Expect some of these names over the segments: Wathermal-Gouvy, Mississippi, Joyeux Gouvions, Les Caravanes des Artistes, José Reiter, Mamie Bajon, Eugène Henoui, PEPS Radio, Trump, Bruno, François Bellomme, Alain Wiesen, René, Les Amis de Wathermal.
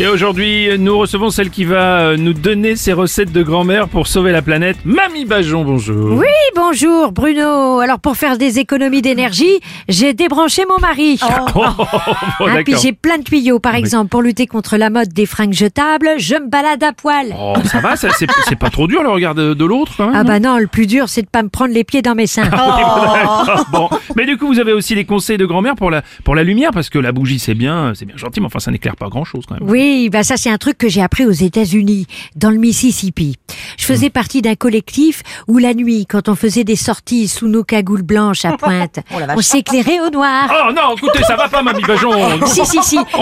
Et aujourd'hui, nous recevons celle qui va nous donner ses recettes de grand-mère pour sauver la planète. Mamie Bajon, bonjour. Oui, bonjour Bruno. Alors pour faire des économies d'énergie, j'ai débranché mon mari. Puis j'ai plein de tuyaux, par exemple, pour lutter contre la mode des fringues jetables, je me balade à poil. Oh, ça va, c'est pas trop dur le regard de l'autre quand même. Ah bah non, le plus dur, c'est de pas me prendre les pieds dans mes seins. Bon, mais du coup, vous avez aussi des conseils de grand-mère pour la lumière, parce que la bougie, c'est bien gentil, mais enfin, ça n'éclaire pas grand-chose quand même. Oui, bah ça c'est un truc que j'ai appris aux États-Unis, dans le Mississippi. Je faisais partie d'un collectif où la nuit, quand on faisait des sorties sous nos cagoules blanches à pointe, on s'éclairait au noir. Oh non, écoutez, ça va pas, Mamie Bajon. Si,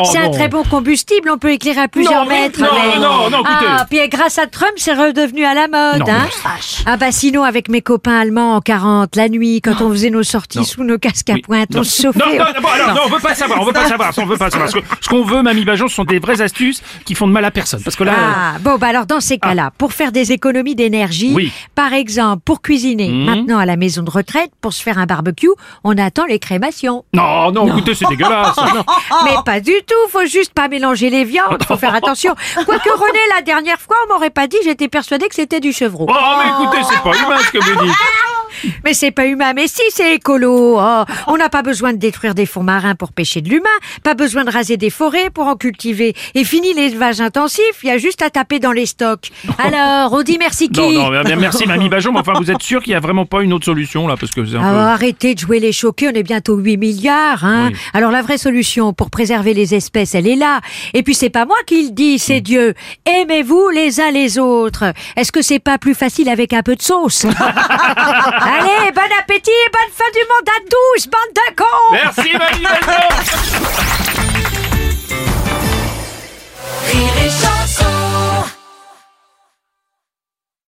c'est un très bon combustible, on peut éclairer à plusieurs mètres. Non, écoutez. Ah, puis grâce à Trump, c'est redevenu à la mode. Ah bah sinon, avec mes copains allemands en 40, la nuit, quand on faisait nos sorties sous nos casques à pointe, on se chauffait. Non, on veut pas savoir, on veut pas savoir. Ce qu'on veut, Mamie Bajon, ce sont des vraies astuces qui font de mal à personne. Parce que là, alors dans ces cas-là, pour faire des économies d'énergie, par exemple, pour cuisiner, maintenant à la maison de retraite, pour se faire un barbecue, on attend les crémations. Non, écoutez, c'est dégueulasse. Mais pas du tout, faut juste pas mélanger les viandes, faut faire attention. Quoique René, la dernière fois, on m'aurait pas dit, j'étais persuadée que c'était du chevreau. Mais écoutez, c'est pas humain ce que vous dites. Mais c'est pas humain, mais si, c'est écolo. On n'a pas besoin de détruire des fonds marins pour pêcher de l'humain, pas besoin de raser des forêts pour en cultiver. Et fini l'élevage intensif, il y a juste à taper dans les stocks. Alors, on dit merci qui ? Non, merci Mamie Bajon, mais enfin, vous êtes sûr qu'il n'y a vraiment pas une autre solution là, parce que c'est un peu... Arrêtez de jouer les choqués, on est bientôt 8 milliards. Oui. Alors la vraie solution pour préserver les espèces, elle est là. Et puis c'est pas moi qui le dis, c'est Dieu. Aimez-vous les uns les autres. Est-ce que c'est pas plus facile avec un peu de sauce ? Allez, bon appétit et bonne fin du monde à tous, bande de cons! Merci, Mamie Bajon.